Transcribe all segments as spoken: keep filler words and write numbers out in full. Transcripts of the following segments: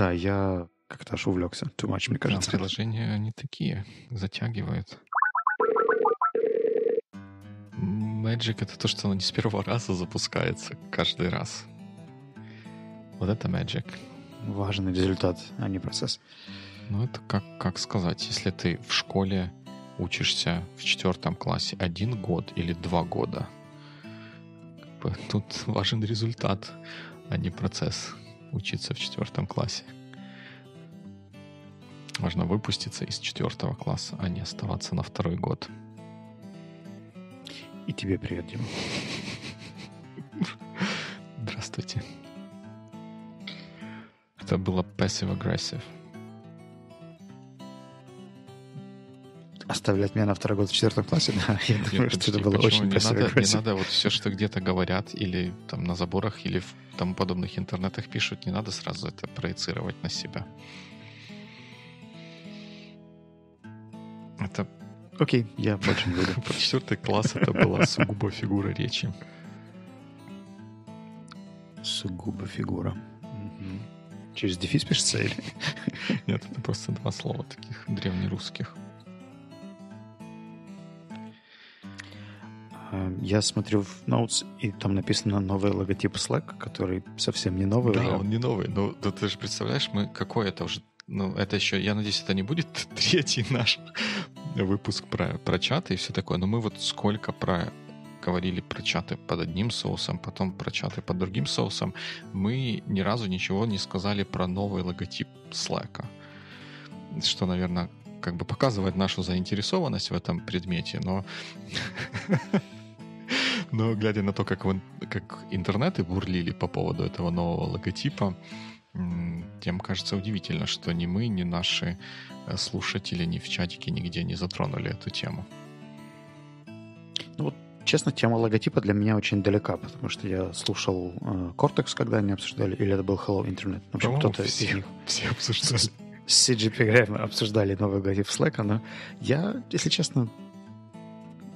Да, я как-то аж увлекся. Too much, мне кажется. Да, приложения, они такие, затягивают. Magic — это то, что оно не с первого раза запускается каждый раз. Вот это Magic. Важен результат, а не процесс. Ну, это как, как сказать, если ты в школе учишься в четвертом классе один год или два года, как бы тут важен результат, а не процесс учиться в четвертом классе. Важно выпуститься из четвертого класса, а не оставаться на второй год. И тебе привет, Дима. Здравствуйте. Это было passive-aggressive. Оставлять меня на второй год в четвертом классе? Да, я думаю, Нет, что это было очень passive-aggressive. Не надо вот все, что где-то говорят, или там на заборах, или в тому подобных интернетах пишут, не надо сразу это проецировать на себя. Это... Окей, я больше не буду. Про четвертый класс это была сугубо фигура речи. Сугубо фигура. Угу. Через дефис пишется или? Нет, это просто два слова таких древнерусских. Я смотрю в Notes, и там написано новый логотип Slack, который совсем не новый. Да, уже. Он не новый. Но да, ты же представляешь, мы какой это уже... Ну, это еще, я надеюсь, это не будет третий наш выпуск про, про чаты и все такое. Но мы вот сколько про, говорили про чаты под одним соусом, потом про чаты под другим соусом. Мы ни разу ничего не сказали про новый логотип Slack. Что, наверное, как бы показывает нашу заинтересованность в этом предмете. Но, но глядя на то, как, вы, как интернеты бурлили по поводу этого нового логотипа, тем кажется удивительно, что ни мы, ни наши слушатели, ни в чатике нигде не затронули эту тему. Ну вот, честно, тема логотипа для меня очень далека, потому что я слушал Cortex, когда они обсуждали, или это был Hello Internet. В общем, кто-то все, из них... все обсуждали. С си джи пи обсуждали новый логотип Slack, но я, если честно,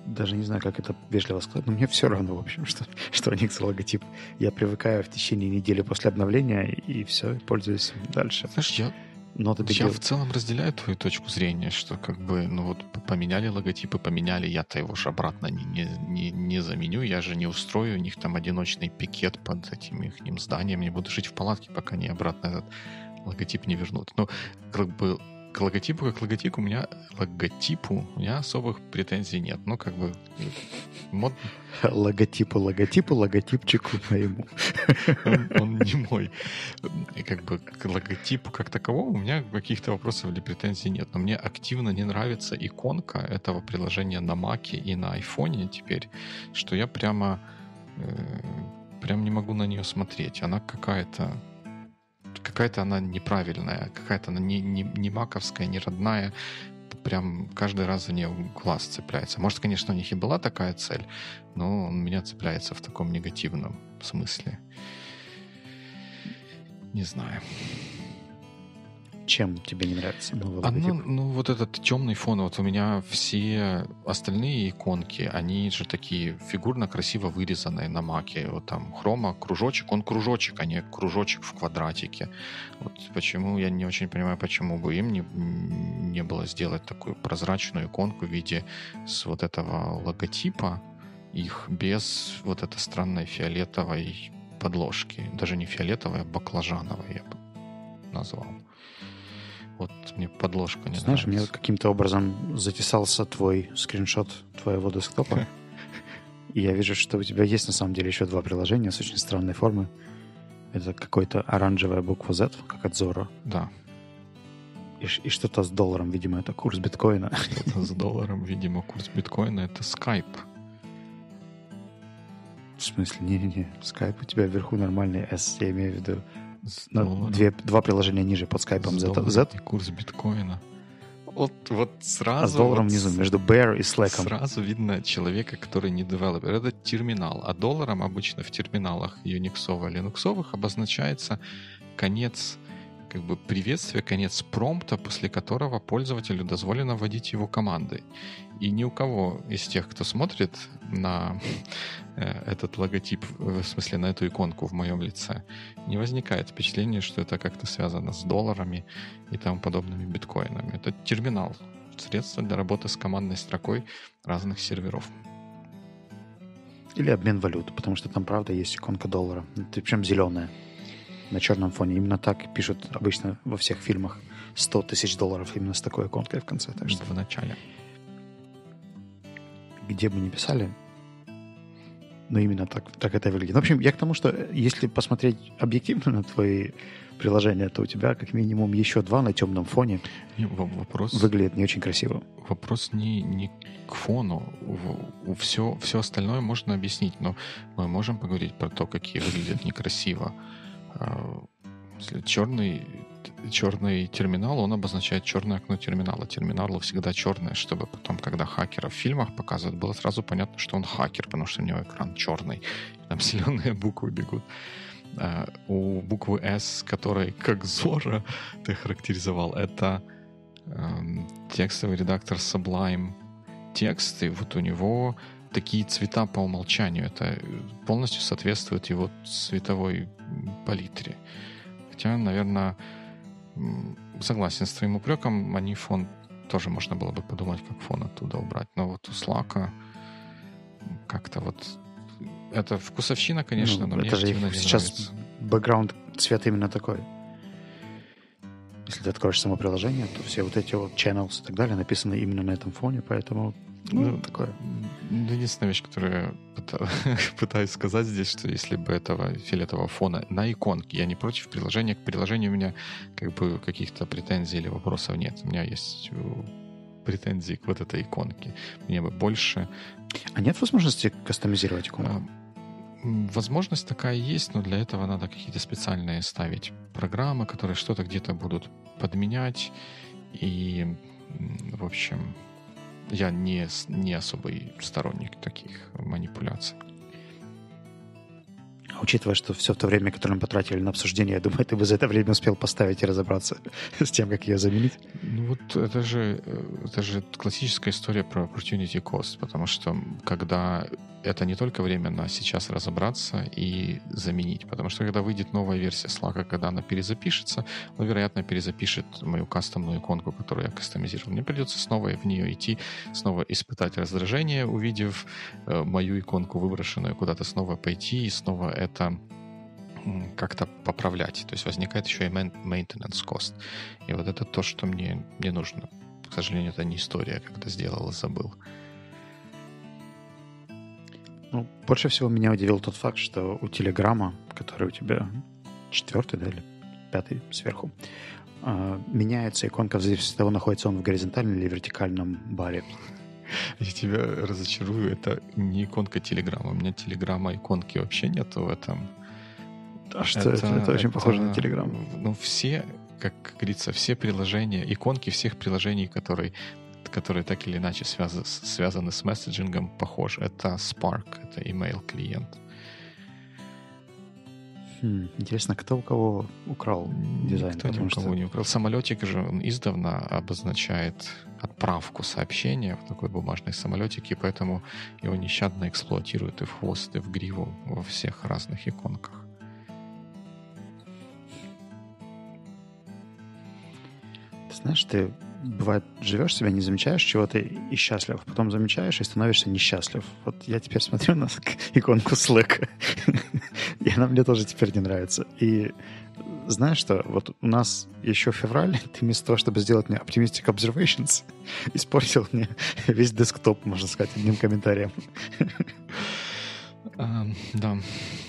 даже не знаю, как это вежливо сказать, но мне все равно, в общем, что, что у них за логотип. Я привыкаю в течение недели после обновления, и все, пользуюсь дальше. Знаешь, я, я в целом разделяю твою точку зрения, что как бы, ну вот, поменяли логотипы, поменяли, я-то его же обратно не, не, не, не заменю, я же не устрою у них там одиночный пикет под этим их зданием, не буду жить в палатке, пока не обратно этот логотип не вернут. Но как бы... К логотипу, как логотипу, у меня логотипу у меня особых претензий нет. Ну, как бы модно. Логотипу, логотипу, логотипчику моему. Он, он не мой. И как бы к логотипу как таковому у меня каких-то вопросов или претензий нет. Но мне активно не нравится иконка этого приложения на Маке и на Айфоне теперь, что я прямо э, прям не могу на нее смотреть. Она какая-то Какая-то она неправильная, какая-то она не, не, не маковская, не родная. Прям каждый раз за нее глаз цепляется. Может, конечно, у них и была такая цель, но он меня цепляется в таком негативном смысле. Не знаю. Чем тебе не нравится новый Оно, логотип? Ну, вот этот темный фон. Вот у меня все остальные иконки, они же такие фигурно красиво вырезанные на Маке. Вот там хрома, кружочек. Он кружочек, а не кружочек в квадратике. Вот почему, я не очень понимаю, почему бы им не, не было сделать такую прозрачную иконку в виде с вот этого логотипа их без вот этой странной фиолетовой подложки. Даже не фиолетовой, а баклажановой я бы назвал. Вот мне подложка не Знаешь, нравится. Знаешь, мне каким-то образом затесался твой скриншот твоего десктопа. И я вижу, что у тебя есть на самом деле еще два приложения с очень странной формы. Это какой-то оранжевая буква Z, как от Зорро. Да. И, и что-то с долларом, видимо, это курс биткоина. Что-то с долларом, видимо, курс биткоина — это Skype. В смысле? Не-не-не. Skype у тебя вверху нормальный S, я имею в виду. Ну, две, два приложения ниже под скайпом Z. Z. И курс биткоина. Вот, вот сразу... А с долларом вот внизу, между Bear и Slack. Сразу видно человека, который не девелопер. Это терминал. А долларом обычно в терминалах юниксово-линуксовых обозначается конец как бы приветствие, конец промпта, после которого пользователю дозволено вводить его команды. И ни у кого из тех, кто смотрит на этот логотип, в смысле на эту иконку в моем лице, не возникает впечатления, что это как-то связано с долларами и тому подобными биткоинами. Это терминал, средство для работы с командной строкой разных серверов. Или обмен валют, потому что там, правда, есть иконка доллара. Причем зеленая, на черном фоне. Именно так пишут обычно во всех фильмах. сто тысяч долларов именно с такой иконкой в конце. Так что в начале. Где бы ни писали, но именно так, так это выглядит. В общем, я к тому, что если посмотреть объективно на твои приложения, то у тебя как минимум еще два на темном фоне. Вопрос... выглядит не очень красиво. Вопрос не, не к фону. Все, все остальное можно объяснить, но мы можем поговорить про то, какие выглядят некрасиво. Черный, черный терминал, он обозначает черное окно терминала. Терминалы всегда черные, чтобы потом, когда хакера в фильмах показывают, было сразу понятно, что он хакер, потому что у него экран черный. Там зеленые буквы бегут. Uh, у буквы S, которой, как Зора ты характеризовал, это uh, текстовый редактор Sublime текст, и вот у него такие цвета по умолчанию. Это полностью соответствует его цветовой палитре. Хотя, наверное, согласен с твоим упреком, они фон тоже можно было бы подумать, как фон оттуда убрать. Но вот у Slack как-то вот... Это вкусовщина, конечно, ну, но это мне активно не сейчас нравится. Бэкграунд цвет именно такой. Если ты откроешь само приложение, то все вот эти вот channels и так далее написаны именно на этом фоне, поэтому ну, ну такое. Единственная вещь, которую я пытаюсь сказать здесь, что если бы этого фиолетового фона на иконке, я не против приложения, к приложению у меня как бы каких-то претензий или вопросов нет. У меня есть... претензии к вот этой иконке. Мне бы больше... А нет возможности кастомизировать иконку? Возможность такая есть, но для этого надо какие-то специальные ставить программы, которые что-то где-то будут подменять. И, в общем, я не, не особый сторонник таких манипуляций. Учитывая, что все то время, которое мы потратили на обсуждение, я думаю, ты бы за это время успел поставить и разобраться с тем, как ее заменить. Ну вот это же, это же классическая история про opportunity cost, потому что когда это не только время на сейчас разобраться и заменить, потому что когда выйдет новая версия Slack, когда она перезапишется, ну, вероятно, перезапишет мою кастомную иконку, которую я кастомизировал. Мне придется снова в нее идти, снова испытать раздражение, увидев э, мою иконку выброшенную, куда-то снова пойти и снова это как-то поправлять. То есть возникает еще и maintenance cost. И вот это то, что мне не нужно. К сожалению, это не история, когда сделал и забыл. Ну, больше всего меня удивил тот факт, что у Телеграма, который у тебя четвертый, да, или пятый сверху, меняется иконка в зависимости от того, находится он в горизонтальном или вертикальном баре. Я тебя разочарую, это не иконка Телеграма. У меня Телеграма иконки вообще нет в этом. А что это? Это, это, это очень это, похоже на Телеграм. Ну, все, как говорится, все приложения, иконки всех приложений, которые, которые так или иначе связаны, связаны с месседжингом, похожи. Это Spark, это email-клиент. Хм, интересно, кто у кого украл дизайн? Никто ни у кого что... не украл. Самолетик же, он издавна обозначает отправку сообщения в такой бумажной самолетике, поэтому его нещадно эксплуатируют и в хвост, и в гриву во всех разных иконках. Ты знаешь, ты, бывает, живешь себя, не замечаешь чего-то и счастлив, потом замечаешь и становишься несчастлив. Вот я теперь смотрю на иконку Slack, и она мне тоже теперь не нравится. И знаешь что, вот у нас еще февраль, ты вместо того, чтобы сделать мне Optimistic Observations, испортил мне весь десктоп, можно сказать, одним комментарием. А, да,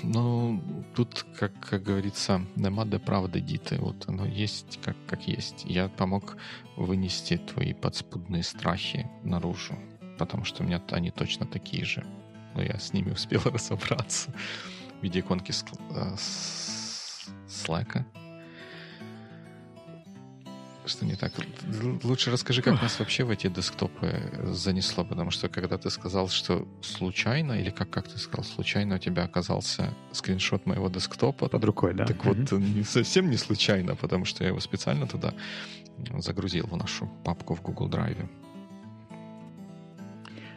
ну тут, как, как говорится, нема де правды діти, вот оно есть как, как есть. Я помог вынести твои подспудные страхи наружу, потому что у меня они точно такие же, но я с ними успел разобраться в виде иконки Slack'а. Что не так? Лучше расскажи, как нас вообще в эти десктопы занесло, потому что когда ты сказал, что случайно, или как, как ты сказал, случайно у тебя оказался скриншот моего десктопа. Под рукой, да? Так вот, не, совсем не случайно, потому что я его специально туда загрузил в нашу папку в Google Drive.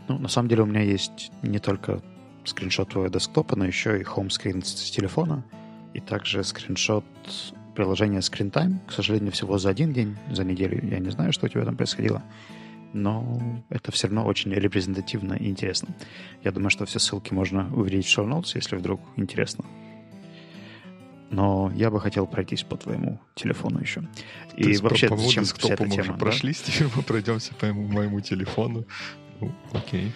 Ну, на самом деле у меня есть не только скриншот твоего десктопа, но еще и хоум-скрин с телефона, и также скриншот приложение Screen Time, к сожалению, всего за один день, за неделю. Я не знаю, что у тебя там происходило, но это все равно очень репрезентативно и интересно. Я думаю, что все ссылки можно увидеть в шоу-ноутс, если вдруг интересно. Но я бы хотел пройтись по твоему телефону еще. И то есть вообще, по поводу десктопа мы уже прошлись, теперь мы пройдемся по моему телефону. Ну, окей.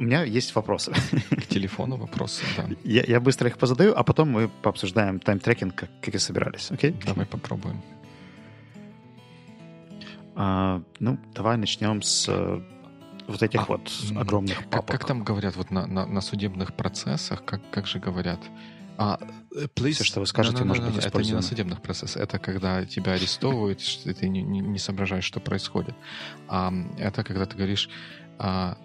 У меня есть вопросы. К телефону вопросы, да. Я, я быстро их позадаю, а потом мы пообсуждаем тайм-трекинг, как, как и собирались, окей? Okay? Давай попробуем. А, ну, давай начнем с вот этих а, вот огромных папок. Как, как там говорят вот на, на, на судебных процессах? Как, как же говорят? А, please... Все, что вы скажете, no, no, no, no, может быть no, no, использовано. Это не на судебных процессах. Это когда тебя арестовывают, и ты не, не, не соображаешь, что происходит. А, это когда ты говоришь... А,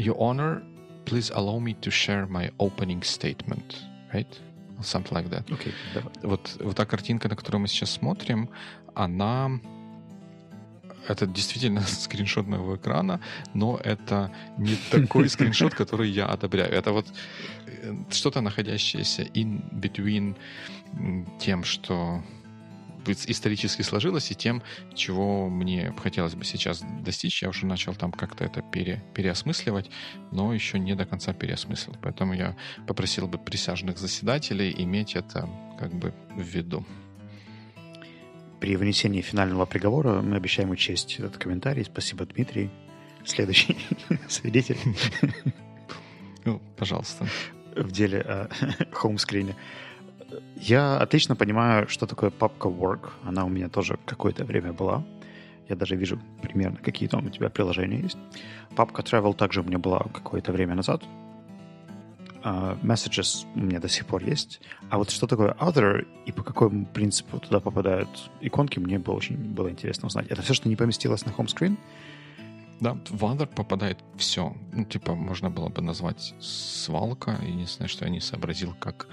Your Honor, please allow me to share my opening statement, right? Something like that. Okay. Вот, вот та картинка, на которую мы сейчас смотрим, она... Это действительно скриншот моего экрана, но это не такой скриншот, который я одобряю. Это вот что-то, находящееся in between тем, что... исторически сложилось, и тем, чего мне хотелось бы сейчас достичь. Я уже начал там как-то это пере, переосмысливать, но еще не до конца переосмыслил. Поэтому я попросил бы присяжных заседателей иметь это как бы в виду. При вынесении финального приговора мы обещаем учесть этот комментарий. Спасибо, Дмитрий. Следующий свидетель. Ну, пожалуйста. В деле о хоум-скрине. Я отлично понимаю, что такое папка Work. Она у меня тоже какое-то время была. Я даже вижу примерно, какие там у тебя приложения есть. Папка Travel также у меня была какое-то время назад. Uh, messages у меня до сих пор есть. А вот что такое Other и по какому принципу туда попадают иконки, мне было очень было интересно узнать. Это все, что не поместилось на хоум-скрин? Да, в Other попадает все. Ну, типа, можно было бы назвать свалка. Единственное, что я не сообразил, как...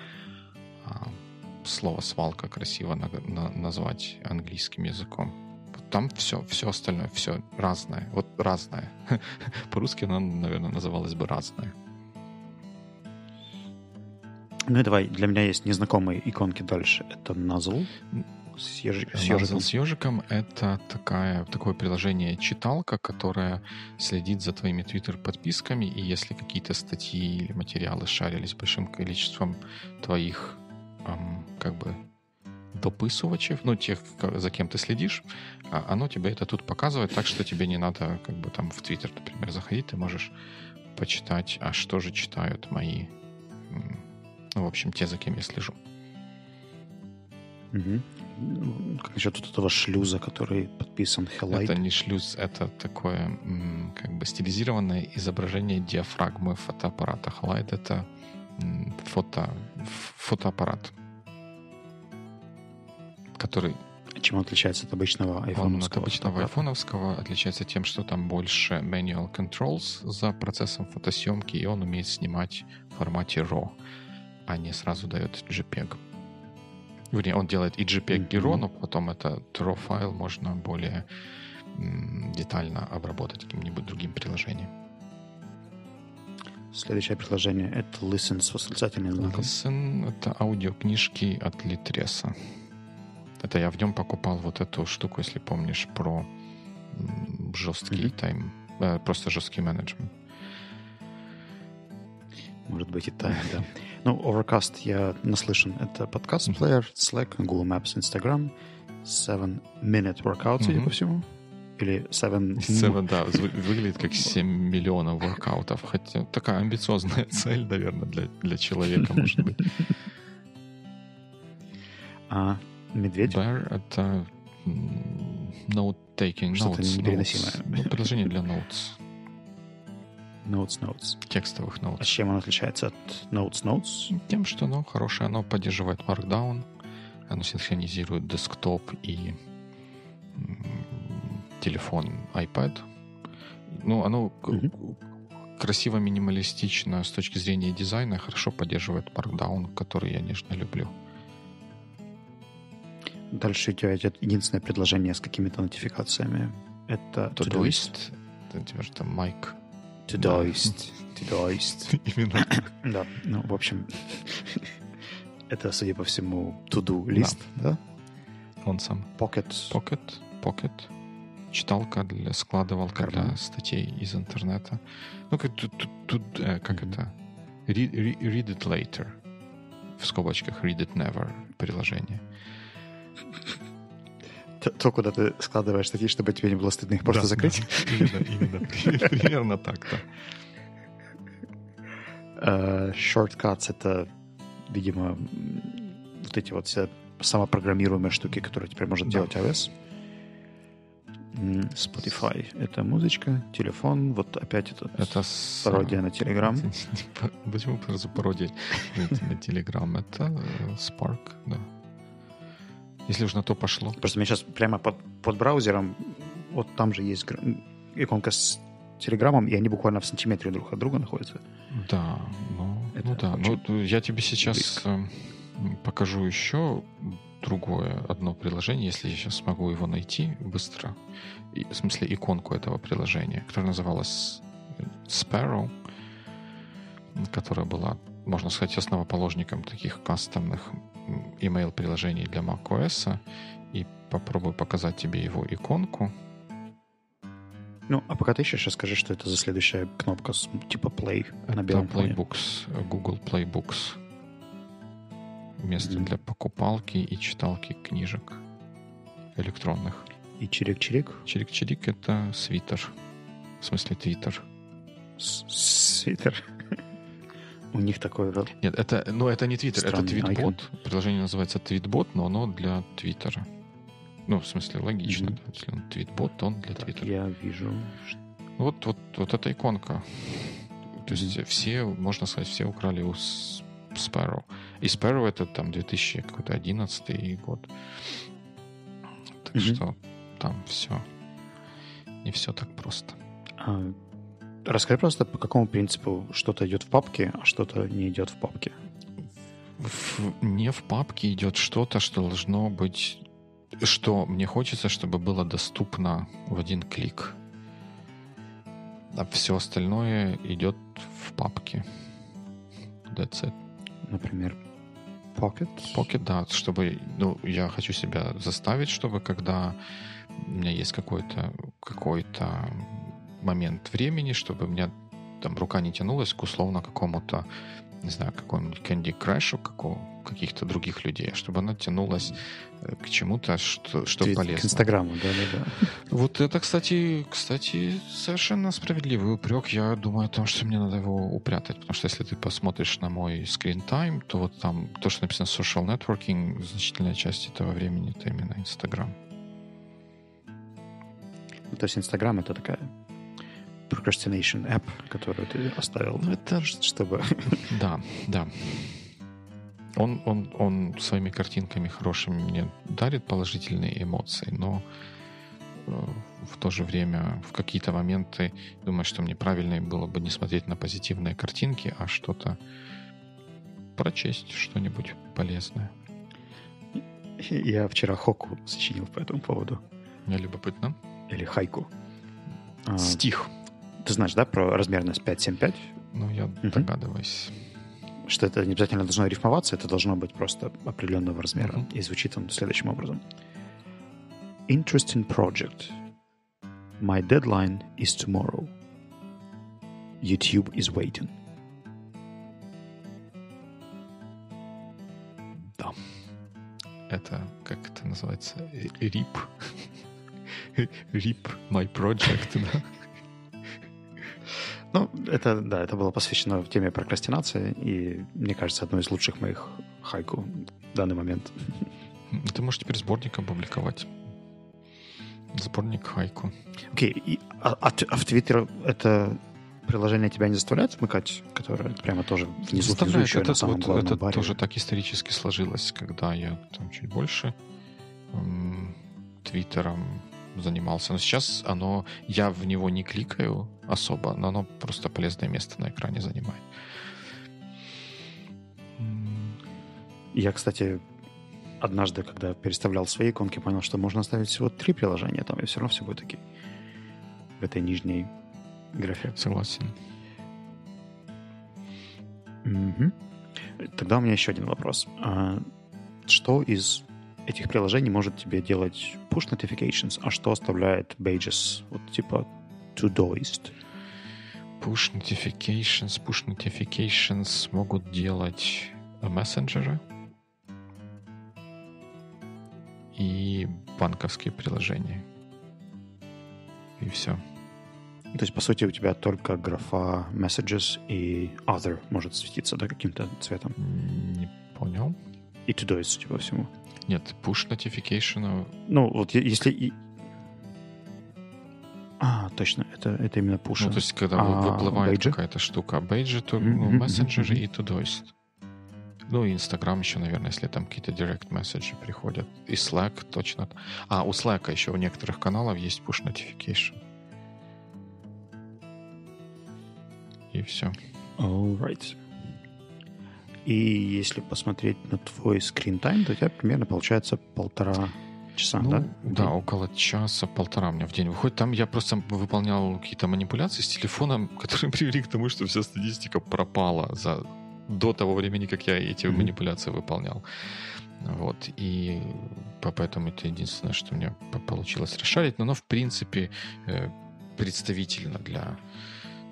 слово «свалка» красиво на, на, назвать английским языком. Там все, все остальное, все разное. Вот разное. По-русски она, наверное, называлась бы «разное». Ну и давай, для меня есть незнакомые иконки дальше. Это Nuzzel с, ежик, с ежиком. Nuzzel с ежиком — это такая, такое приложение-читалка, которое следит за твоими твиттер-подписками, и если какие-то статьи или материалы шарились большим количеством твоих как бы дописывачев, ну, тех, за кем ты следишь, оно тебе это тут показывает, так что тебе не надо как бы там в Твиттер, например, заходить, ты можешь почитать, а что же читают мои, ну, в общем, те, за кем я слежу. Угу. Как насчет вот этого шлюза, который подписан Halide? Это не шлюз, это такое как бы стилизированное изображение диафрагмы фотоаппарата. Halide — это Фото, фотоаппарат, который... Чем он отличается от обычного айфоновского? От обычного айфоновского отличается тем, что там больше manual controls за процессом фотосъемки, и он умеет снимать в формате RAW, а не сразу дает JPEG. Вернее, он делает и JPEG, и RAW, mm-hmm. но потом этот RAW-файл можно более м, детально обработать каким-нибудь другим приложением. Следующее приложение — это Listen с восклицательным знаком. Listen — это аудиокнижки от Литреса. Это я в нем покупал вот эту штуку, если помнишь, про жесткий mm-hmm. тайм, э, просто жесткий менеджмент. Может быть и тайм, да. Ну, Overcast я наслышан. Это подкаст-плеер, Slack, Google Maps, Instagram, seven minute Workout, судя по всему. Или семь... семь, да, выглядит как семь миллионов воркаутов. Хотя такая амбициозная цель, наверное, для, для человека, может быть. А медведь? Bear — это note-taking. Что-то notes, непереносимое. Notes. Приложение для notes. Notes, notes. Текстовых notes. А чем оно отличается от notes, notes? Тем, что оно хорошее. Оно поддерживает markdown. Оно синхронизирует десктоп и телефон, iPad. Ну, оно mm-hmm. красиво, минималистично с точки зрения дизайна, хорошо поддерживает Markdown, который я нежно люблю. Дальше у тебя идет единственное предложение с какими-то нотификациями. Это Todoist. У тебя же там Майк. Todoist. Todoist. Именно. Да. Ну, в общем, это, судя по всему, to-do лист, да? Он сам. Pocket. Pocket. Pocket. Читалка для, складывалка для статей из интернета. Ну, как это? Read it later. В скобочках read it never приложение. То, куда ты складываешь статьи, чтобы тебе не было стыдно их просто да, закрыть. Да, именно, именно. Примерно так-то. Uh, shortcuts — это, видимо, вот эти вот все самопрограммируемые штуки, которые теперь может да. делать iOS. Spotify — это музычка, телефон, вот опять это, это с... пародия на Telegram. Почему просто пародия на Telegram? Это Spark, да. Если уж на то пошло. Просто у меня сейчас прямо под, под браузером, вот там же есть иконка с Телеграмом, и они буквально в сантиметре друг от друга находятся. Да, ну, ну да. Ну, я тебе сейчас блик. покажу еще другое одно приложение, если я сейчас смогу его найти быстро. И, в смысле, иконку этого приложения, которое называлось Sparrow, которая была, можно сказать, основоположником таких кастомных email-приложений для macOS, и попробую показать тебе его иконку. Ну, а пока ты еще сейчас скажи, что это за следующая кнопка типа Play на белом фоне. Это Play Books, Google Play Books. Место mm-hmm. для покупалки и читалки книжек электронных. И чирик-чирик? Чирик-чирик — это свитер. В смысле, твиттер. Свитер. У них такой... Нет, это, ну, это не Твиттер, это Твитбот. Приложение называется Твитбот, но оно для Твиттера. Ну, в смысле, логично. Mm-hmm. Да? Если он Твитбот, то он для Твиттера. Я вижу. Вот, вот, вот эта иконка. То есть mm-hmm. все, можно сказать, все украли у Sparrow. И Sparrow — это там две тысячи одиннадцатый год. Так mm-hmm. что там все. Не все так просто. А... Расскажи просто, по какому принципу что-то идет в папке, а что-то не идет в папке. В, не в папке идет что-то, что должно быть... Что мне хочется, чтобы было доступно в один клик. А все остальное идет в папке. That's it. Например, Pocket? Pocket, да. Чтобы, ну, я хочу себя заставить, чтобы когда у меня есть какой-то... какой-то момент времени, чтобы у меня там рука не тянулась к условно какому-то, не знаю, какому-нибудь Candy Crush'у, какого, каких-то других людей, чтобы она тянулась к чему-то, что, что полезно. К Инстаграму, да-да-да. Вот это, кстати, кстати, совершенно справедливый упрек. Я думаю о том, что мне надо его упрятать, потому что если ты посмотришь на мой Screen Time, то вот там то, что написано Social Networking, значительная часть этого времени — это именно Инстаграм. То есть Инстаграм — это такая procrastination app, которую ты оставил, ну, это... чтобы... Да, да. Он, он, он своими картинками хорошими мне дарит положительные эмоции, но в то же время в какие-то моменты думаю, что мне правильнее было бы не смотреть на позитивные картинки, а что-то прочесть, что-нибудь полезное. Я вчера хоку сочинил по этому поводу. Мне любопытно. Или хайку. А... Стих. Ты знаешь, да, про размерность пять семь пять? Ну, я угу. догадываюсь. Что это не обязательно должно рифмоваться, это должно быть просто определенного размера. Угу. И звучит он следующим образом. Interesting project. My deadline is tomorrow. YouTube is waiting. Да. Это, как это называется, рип. Рип my project, да. Ну, это, да, это было посвящено теме прокрастинации, и, мне кажется, одной из лучших моих хайку в данный момент. Ты можешь теперь сборник опубликовать. Сборник хайку. Окей, okay. а, а, а в Твиттер это приложение тебя не заставляет вмыкать, которое прямо тоже внизу, внизу еще это, на самом вот, главном это баре? Это тоже так исторически сложилось, когда я там чуть больше... Твиттером занимался. Но сейчас оно, я в него не кликаю особо, но оно просто полезное место на экране занимает. Я, кстати, однажды, когда переставлял свои иконки, понял, что можно оставить всего три приложения там, и все равно все будет окей. В этой нижней графе. Согласен. Угу. Тогда у меня еще один вопрос. Что из этих приложений может тебе делать push notifications, а что оставляет pages, вот типа Todoist? Push notifications, push notifications могут делать мессенджеры и банковские приложения. И все. То есть, по сути, у тебя только графа messages и other может светиться, да, каким-то цветом? Не понял. И Todoist, судя по всему. Нет, push notification. Ну, вот если... А, точно, это, это именно push. Ну, то есть, когда а, выплывает бейджи? Какая-то штука. Бейджи, то mm-hmm, мессенджеры mm-hmm. и Todoist. Ну, и Instagram еще, наверное, если там какие-то direct messages приходят. И Slack точно. А, у Slack еще у некоторых каналов есть push notification. И все. All right. И если посмотреть на твой screen time, то у тебя примерно получается полтора часа, ну, да? Да, около часа-полтора у меня в день выходит. Там я просто выполнял какие-то манипуляции с телефоном, которые привели к тому, что вся статистика пропала за... до того времени, как я эти mm-hmm. манипуляции выполнял. Вот. И поэтому это единственное, что мне получилось расшарить. Но оно, в принципе, представительно для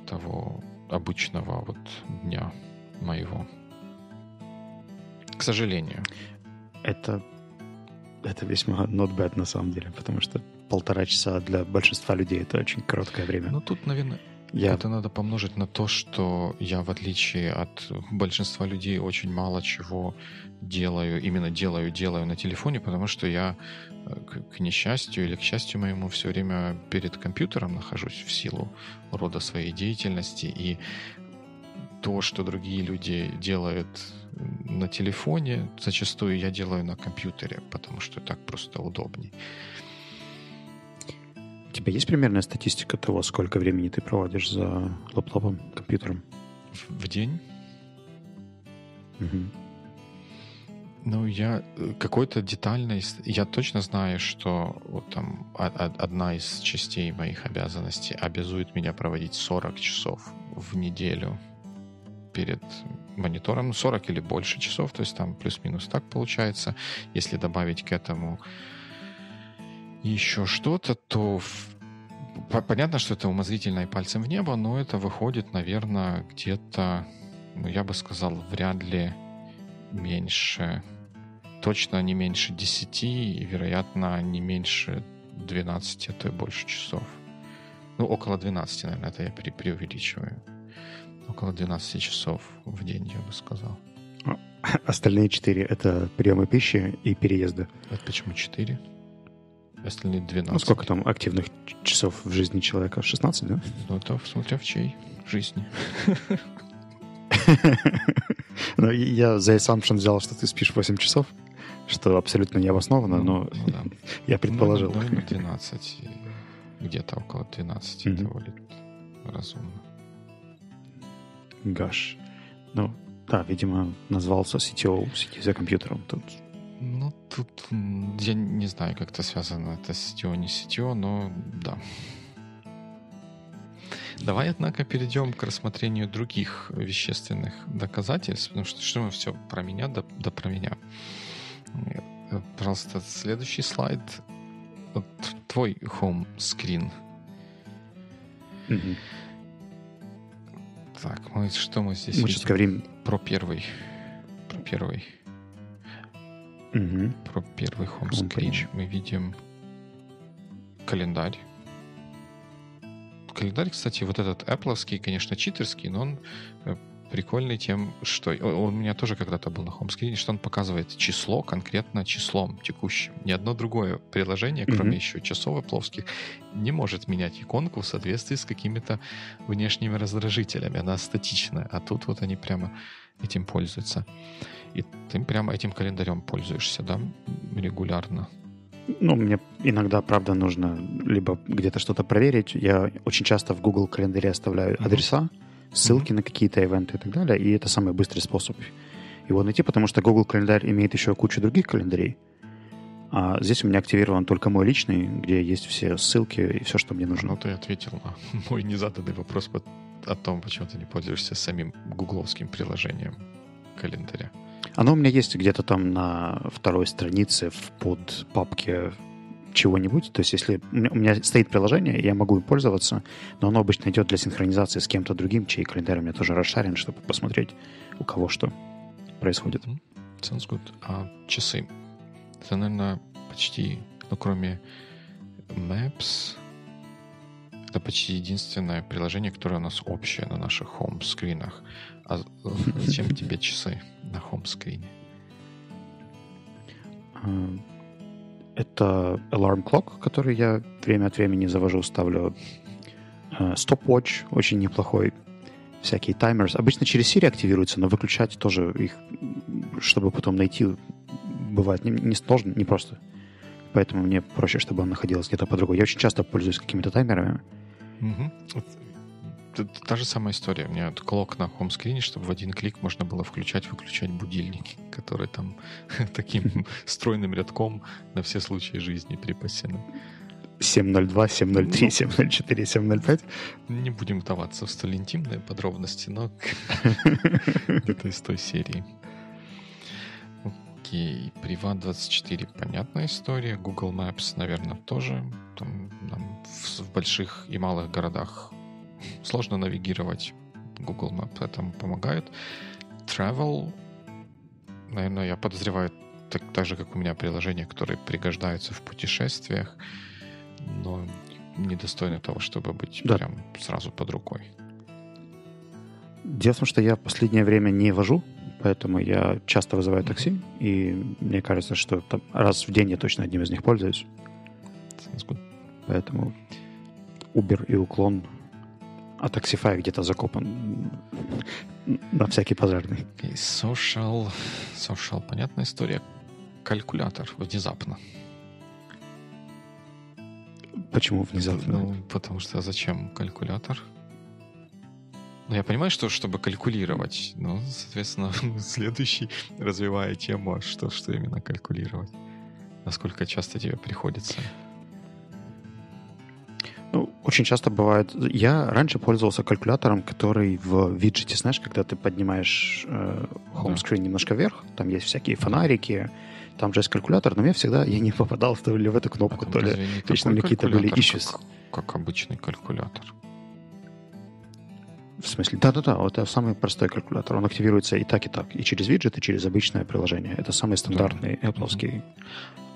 того обычного вот дня моего. К сожалению. Это, это весьма not bad на самом деле, потому что полтора часа для большинства людей это очень короткое время. Ну, тут, наверное, я... это надо помножить на то, что я, в отличие от большинства людей, очень мало чего делаю, именно делаю, делаю на телефоне, потому что я, к несчастью или к счастью моему, все время перед компьютером нахожусь в силу рода своей деятельности, и то, что другие люди делают на телефоне, зачастую я делаю на компьютере, потому что так просто удобней. У тебя есть примерная статистика того, сколько времени ты проводишь за лаптопом, компьютером? В, в день? Угу. Ну, я какой-то детальной... Я точно знаю, что вот там одна из частей моих обязанностей обязует меня проводить сорок часов в неделю перед монитором, сорок или больше часов, то есть там плюс-минус так получается. Если добавить к этому еще что-то, то в... понятно, что это умозрительно и пальцем в небо, но это выходит, наверное, где-то, ну, я бы сказал, вряд ли меньше, точно не меньше десяти и, вероятно, не меньше двенадцати, а то и больше часов. Ну, около двенадцати, наверное, это я преувеличиваю. Около двенадцати часов в день, я бы сказал. Остальные четыре — это приемы пищи и переезда. Это почему четыре? Остальные двенадцать. Ну, сколько там активных часов в жизни человека? шестнадцать, да? Ну, это смотря в чьей жизни. Ну, я за assumption взял, что ты спишь восемь часов, что абсолютно не обоснованно, но я предположил. Ну, двенадцать, где-то около двенадцати, это будет разумно. Гаш. Ну, да, видимо, назвался си ти о, сидя за компьютером тут. Ну, тут я не знаю, как это связано, это си ти о, не си ти о, но да. Давай, однако, перейдем к рассмотрению других вещественных доказательств, потому что, что мы все про меня, да, да про меня. Пожалуйста, следующий слайд. Вот твой home screen. Mm-hmm. Так, мы, что мы здесь мы видим? Говорим... Про первый. Про первый. Угу. Про первый хоумскрин. Мы видим календарь. Календарь, кстати, вот этот Apple-овский, конечно, читерский, но он прикольный тем, что... Он у меня тоже когда-то был на хоумскрине, что он показывает число конкретно числом текущим. Ни одно другое приложение, кроме mm-hmm. еще часов эпловских, не может менять иконку в соответствии с какими-то внешними раздражителями. Она статичная. А тут вот они прямо этим пользуются. И ты прямо этим календарем пользуешься, да, регулярно. Ну, мне иногда, правда, нужно либо где-то что-то проверить. Я очень часто в Google календаре оставляю адреса, ссылки на какие-то ивенты и так далее. И это самый быстрый способ его найти, потому что Google календарь имеет еще кучу других календарей. А здесь у меня активирован только мой личный, где есть все ссылки и все, что мне нужно. Ну, ты ответил на мой незаданный вопрос о том, почему ты не пользуешься самим гугловским приложением календаря. Оно у меня есть где-то там на второй странице в подпапке чего-нибудь. То есть если у меня, у меня стоит приложение, я могу им пользоваться, но оно обычно идет для синхронизации с кем-то другим, чей календарь у меня тоже расшарен, чтобы посмотреть, у кого что происходит. Sounds good. А часы? Это, наверное, почти, ну, кроме Maps, это почти единственное приложение, которое у нас общее на наших хоум-скринах. А зачем тебе часы на хоум-скрине? Это alarm clock, который я время от времени завожу, ставлю. Stopwatch очень неплохой. Всякие таймеры. Обычно через Siri активируются, но выключать тоже их, чтобы потом найти, бывает не, не сложно, не просто. Поэтому мне проще, чтобы она находилась где-то по-другому. Я очень часто пользуюсь какими-то таймерами. Угу. Та же самая история. У меня вот клок на хоум-скрине, чтобы в один клик можно было включать-выключать будильники, которые там таким стройным рядком на все случаи жизни припасены. семь ноль два, семь ноль три, семь ноль четыре, семь ноль пять. Не будем вдаваться в столь интимные подробности, но где-то из той серии. Окей, Privat24, понятная история. Google Maps, наверное, тоже. Там, там, в, в больших и малых городах сложно навигировать. Google Maps этому помогает. Travel, наверное, я подозреваю, так, так же, как у меня приложения, которые пригождаются в путешествиях, но недостойны того, чтобы быть да. прям сразу под рукой. Дело в том, что я в последнее время не вожу, поэтому я часто вызываю такси, mm-hmm. и мне кажется, что там раз в день я точно одним из них пользуюсь. Поэтому Uber и уклон, а Taxify где-то закопан на всякий пожарный. И social, social, понятная история. Калькулятор внезапно. Почему внезапно? Ну, потому что зачем калькулятор? Ну, я понимаю, что чтобы калькулировать, но, соответственно, следующий, развивая тему, что, что именно калькулировать. Насколько часто тебе приходится? Ну, очень часто бывает. Я раньше пользовался калькулятором, который в виджете, знаешь, когда ты поднимаешь э, хоум-скрин да. немножко вверх, там есть всякие фонарики, там же есть калькулятор, но мне всегда, я не попадал то ли в эту кнопку, а то ли лично мне какие-то были issues. Как, как обычный калькулятор. В смысле? Да-да-да, вот это самый простой калькулятор. Он активируется и так, и так. И через виджет, и через обычное приложение. Это самый стандартный да. Apple-овский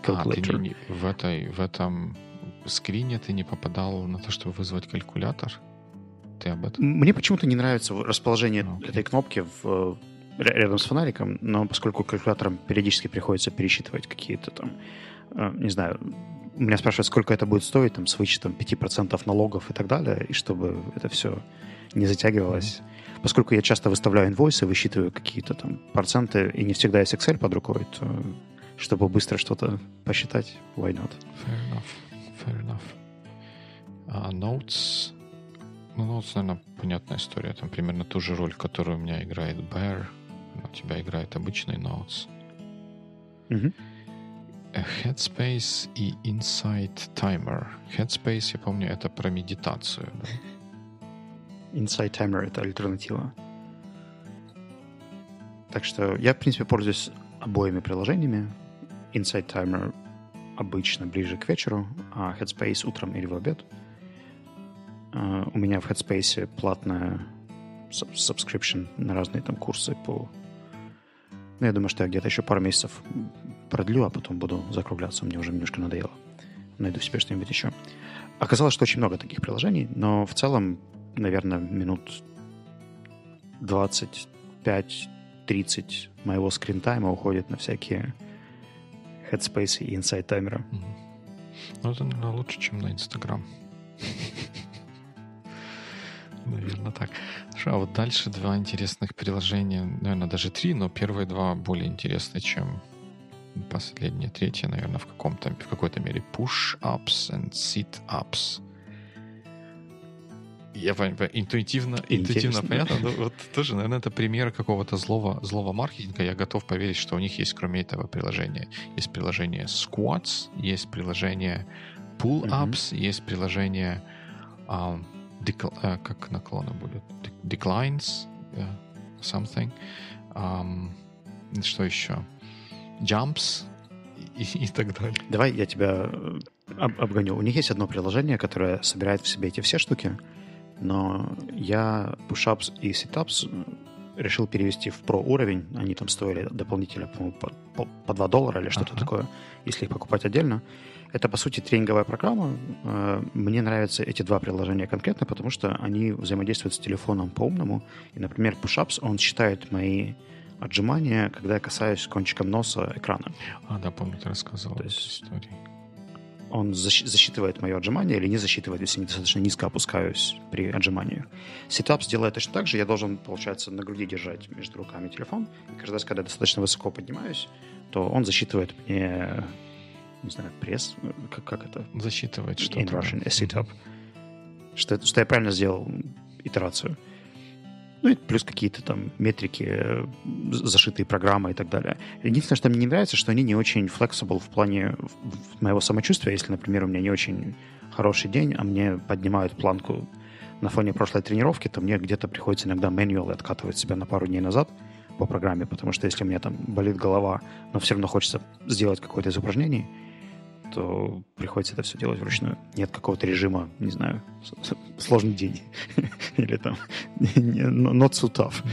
калькулятор. А, ты не, в, этой, в этом скрине ты не попадал на то, чтобы вызвать калькулятор? Ты об этом? Мне почему-то не нравится расположение okay. этой кнопки в, рядом с фонариком, но поскольку калькулятором периодически приходится пересчитывать какие-то там, не знаю, меня спрашивают, сколько это будет стоить, там, с вычетом пять процентов налогов и так далее, и чтобы это все не затягивалось. Mm-hmm. Поскольку я часто выставляю инвойсы, высчитываю какие-то там проценты, и не всегда есть Excel под рукой, то чтобы быстро что-то посчитать, why not? Fair enough. Fair enough. Uh, notes. Ну, Notes, наверное, понятная история. Там примерно ту же роль, которую у меня играет Bear. У тебя играет обычный Notes. Mm-hmm. Headspace и Insight Timer. Headspace, я помню, это про медитацию. Да? Insight Timer — это альтернатива. Так что я, в принципе, пользуюсь обоими приложениями. Insight Timer обычно ближе к вечеру, а Headspace утром или в обед. У меня в Headspace платная subscription на разные там курсы по... Ну, я думаю, что я где-то еще пару месяцев продлю, а потом буду закругляться. Мне уже немножко надоело. Найду себе что-нибудь еще. Оказалось, что очень много таких приложений, но в целом, наверное, минут двадцать пять тридцать моего Screen Time уходит на всякие Headspace и Insight Timer. Ну, это, наверное, лучше, чем на Instagram. Наверное, так. А вот дальше два интересных приложения, наверное, даже три, но первые два более интересные, чем последняя, третья, наверное, в, каком-то, в какой-то мере Push-Ups and Sit-Ups. Я понимаю, интуитивно, интуитивно понятно, но вот тоже, наверное, это пример какого-то злого, злого маркетинга. Я готов поверить, что у них есть, кроме этого, приложения. Есть приложение Squats, есть приложение Pull-Ups, mm-hmm. есть приложение um, decl- uh, как наклоны будет? Declines uh, something. Um, что еще? Jumps и, и так далее. Давай я тебя об- обгоню. У них есть одно приложение, которое собирает в себе эти все штуки. Но я push-ups и sit-ups решил перевести в про-уровень. Они там стоили дополнительно, по-моему, по, по два доллара или что-то uh-huh. такое, если их покупать отдельно. Это, по сути, тренинговая программа. Мне нравятся эти два приложения конкретно, потому что они взаимодействуют с телефоном по-умному. И, например, push-ups, он считает мои отжимания, когда я касаюсь кончиком носа экрана. А, да, помню, ты рассказывал эту историю. Он засчитывает мое отжимание или не засчитывает, если я недостаточно низко опускаюсь при отжимании. Sit-ups делает точно так же. Я должен, получается, на груди держать между руками телефон. И каждый раз, когда я достаточно высоко поднимаюсь, то он засчитывает мне, не знаю, пресс. Как, как это? Засчитывает что-то. In Russian, a sit-up. Что, что я правильно сделал итерацию. Ну и плюс какие-то там метрики, зашитые программы и так далее. Единственное, что мне не нравится, что они не очень flexible в плане моего самочувствия. Если, например, у меня не очень хороший день, а мне поднимают планку на фоне прошлой тренировки, то мне где-то приходится иногда manual откатывать себя на пару дней назад по программе, потому что если у меня там болит голова, но все равно хочется сделать какое-то из упражнений, то приходится это все делать вручную. Нет какого-то режима, не знаю, сложный день. Или там not so tough.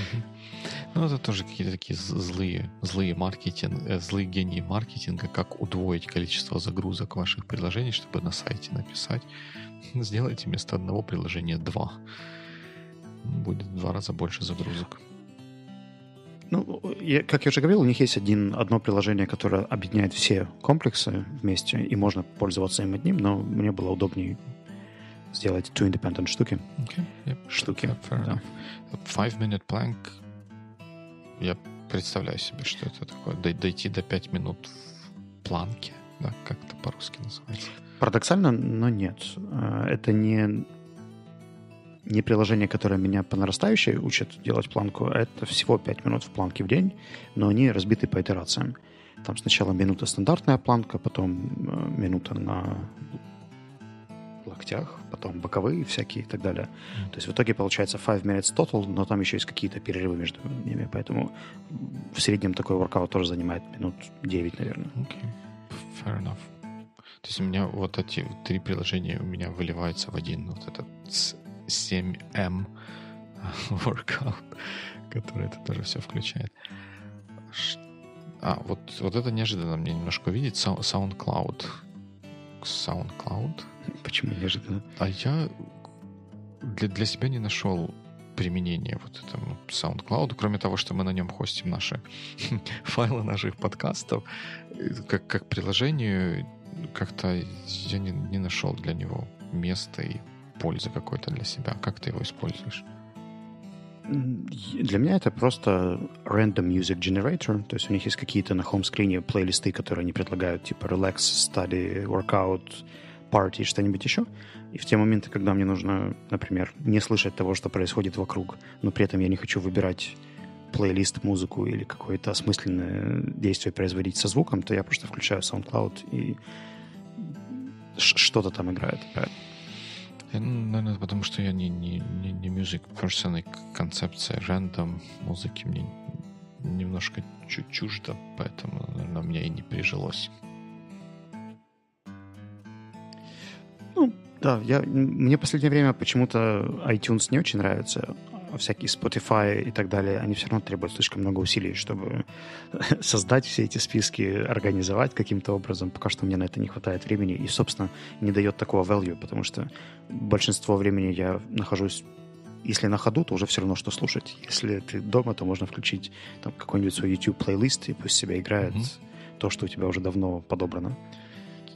Ну, это тоже какие-то такие злые, злые маркетинг, злые гении маркетинга, как удвоить количество загрузок ваших приложений, чтобы на сайте написать. Сделайте вместо одного приложения два. Будет в два раза больше загрузок. Ну, я, как я уже говорил, у них есть один, одно приложение, которое объединяет все комплексы вместе, и можно пользоваться им одним, но мне было удобнее сделать two independent штуки. Okay. Yep. Штуки. Да. Five-minute plank. Я представляю себе, что это такое. Дойти до пяти минут в планке. Да, как это по-русски называется. Парадоксально, но нет. Это не... не приложение, которое меня по нарастающей учит делать планку, а это всего пять минут в планке в день, но они разбиты по итерациям. Там сначала минута стандартная планка, потом минута на локтях, потом боковые всякие и так далее. Mm-hmm. То есть в итоге получается five minutes total, но там еще есть какие-то перерывы между ними, поэтому в среднем такой воркаут тоже занимает минут девять, наверное. Okay. Fair enough. То есть у меня вот эти три приложения у меня выливаются в один. Вот этот семь эм Workout, который это тоже все включает. А, вот, вот это неожиданно мне немножко увидеть. SoundCloud. SoundCloud? Почему неожиданно? А я для, для себя не нашел применения вот этому SoundCloud, кроме того, что мы на нем хостим наши файлы наших подкастов. Как, как приложению как-то я не, не нашел для него места и пользы какой-то для себя. Как ты его используешь? Для меня это просто random music generator. То есть у них есть какие-то на хоум-скрине плейлисты, которые они предлагают, типа relax, study, workout, party, что-нибудь еще. И в те моменты, когда мне нужно, например, не слышать того, что происходит вокруг, но при этом я не хочу выбирать плейлист, музыку или какое-то осмысленное действие производить со звуком, то я просто включаю SoundCloud и что-то там играет. Наверное, потому что я не, не, не, не music person, и концепция рандом музыки мне немножко чуть чужда, поэтому, наверное, мне и не прижилось. Ну, да, я, мне в последнее время почему-то iTunes не очень нравится, а всякие Spotify и так далее, они все равно требуют слишком много усилий, чтобы создать все эти списки, организовать каким-то образом. Пока что мне на это не хватает времени и, собственно, не дает такого value, потому что большинство времени я нахожусь, если на ходу, то уже все равно что слушать. Если ты дома, то можно включить там какой-нибудь свой YouTube-плейлист и пусть себя играет mm-hmm. то, что у тебя уже давно подобрано.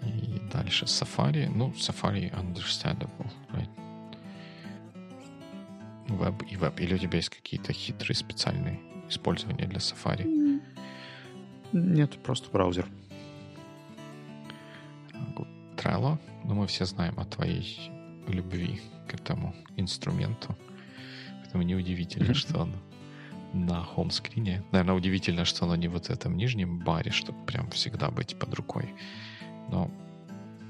И дальше Safari. Ну, Safari understandable, right? Веб и веб. Или у тебя есть какие-то хитрые специальные использования для Safari? Нет, просто браузер. Trello. Ну, мы все знаем о твоей любви к этому инструменту. Поэтому неудивительно, что он на хоум-скрине. Наверное, удивительно, что оно не вот в этом нижнем баре, чтобы прям всегда быть под рукой. Но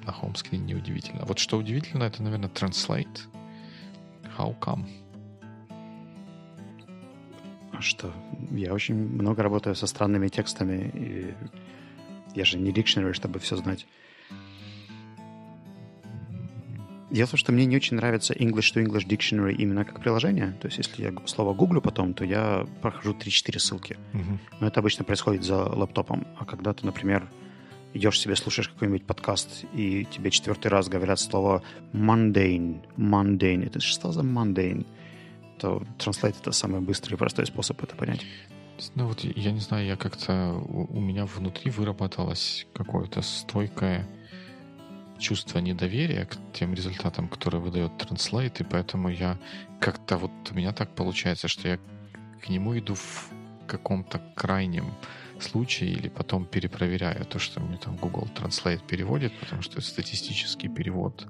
на хоум-скрине неудивительно. А вот что удивительно, это, наверное, Translate. How come? Что? Я очень много работаю со странными текстами. И я же не дикшнери, чтобы все знать. Дело в том, что мне не очень нравится English to English Dictionary именно как приложение. То есть, если я слово гуглю потом, то я прохожу три-четыре ссылки. Uh-huh. Но это обычно происходит за лэптопом. А когда ты, например, идешь себе, слушаешь какой-нибудь подкаст, и тебе четвертый раз говорят слово mundane, mundane, это что за mundane, то Translate — это самый быстрый и простой способ это понять. Ну вот я не знаю, я как-то... У меня внутри выработалось какое-то стойкое чувство недоверия к тем результатам, которые выдает Translate, и поэтому я как-то вот у меня так получается, что я к нему иду в каком-то крайнем случае или потом перепроверяю то, что мне там Google Translate переводит, потому что статистический перевод,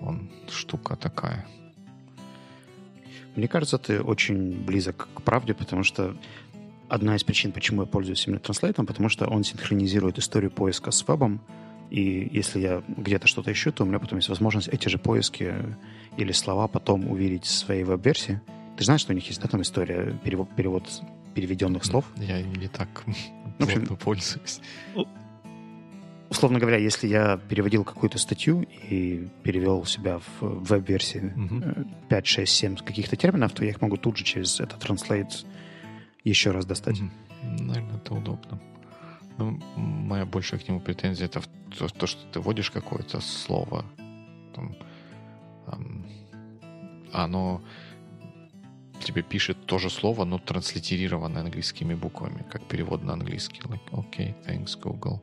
он штука такая. Мне кажется, ты очень близок к правде, потому что одна из причин, почему я пользуюсь именно Translate, потому что он синхронизирует историю поиска с вебом. И если я где-то что-то ищу, то у меня потом есть возможность эти же поиски или слова потом увидеть в своей веб-версии. Ты же знаешь, что у них есть, да, там история перевод, перевод переведенных слов? Я им не так плотно пользуюсь. Условно говоря, если я переводил какую-то статью и перевел себя в веб-версии uh-huh. пять, шесть, семь каких-то терминов, то я их могу тут же через этот Translate еще раз достать. Uh-huh. Наверное, это удобно. Ну, моя большая к нему претензия — это то, то, что ты вводишь какое-то слово, там, там, оно тебе пишет то же слово, но транслитерированное английскими буквами, как перевод на английский. Like, okay, thanks, Google.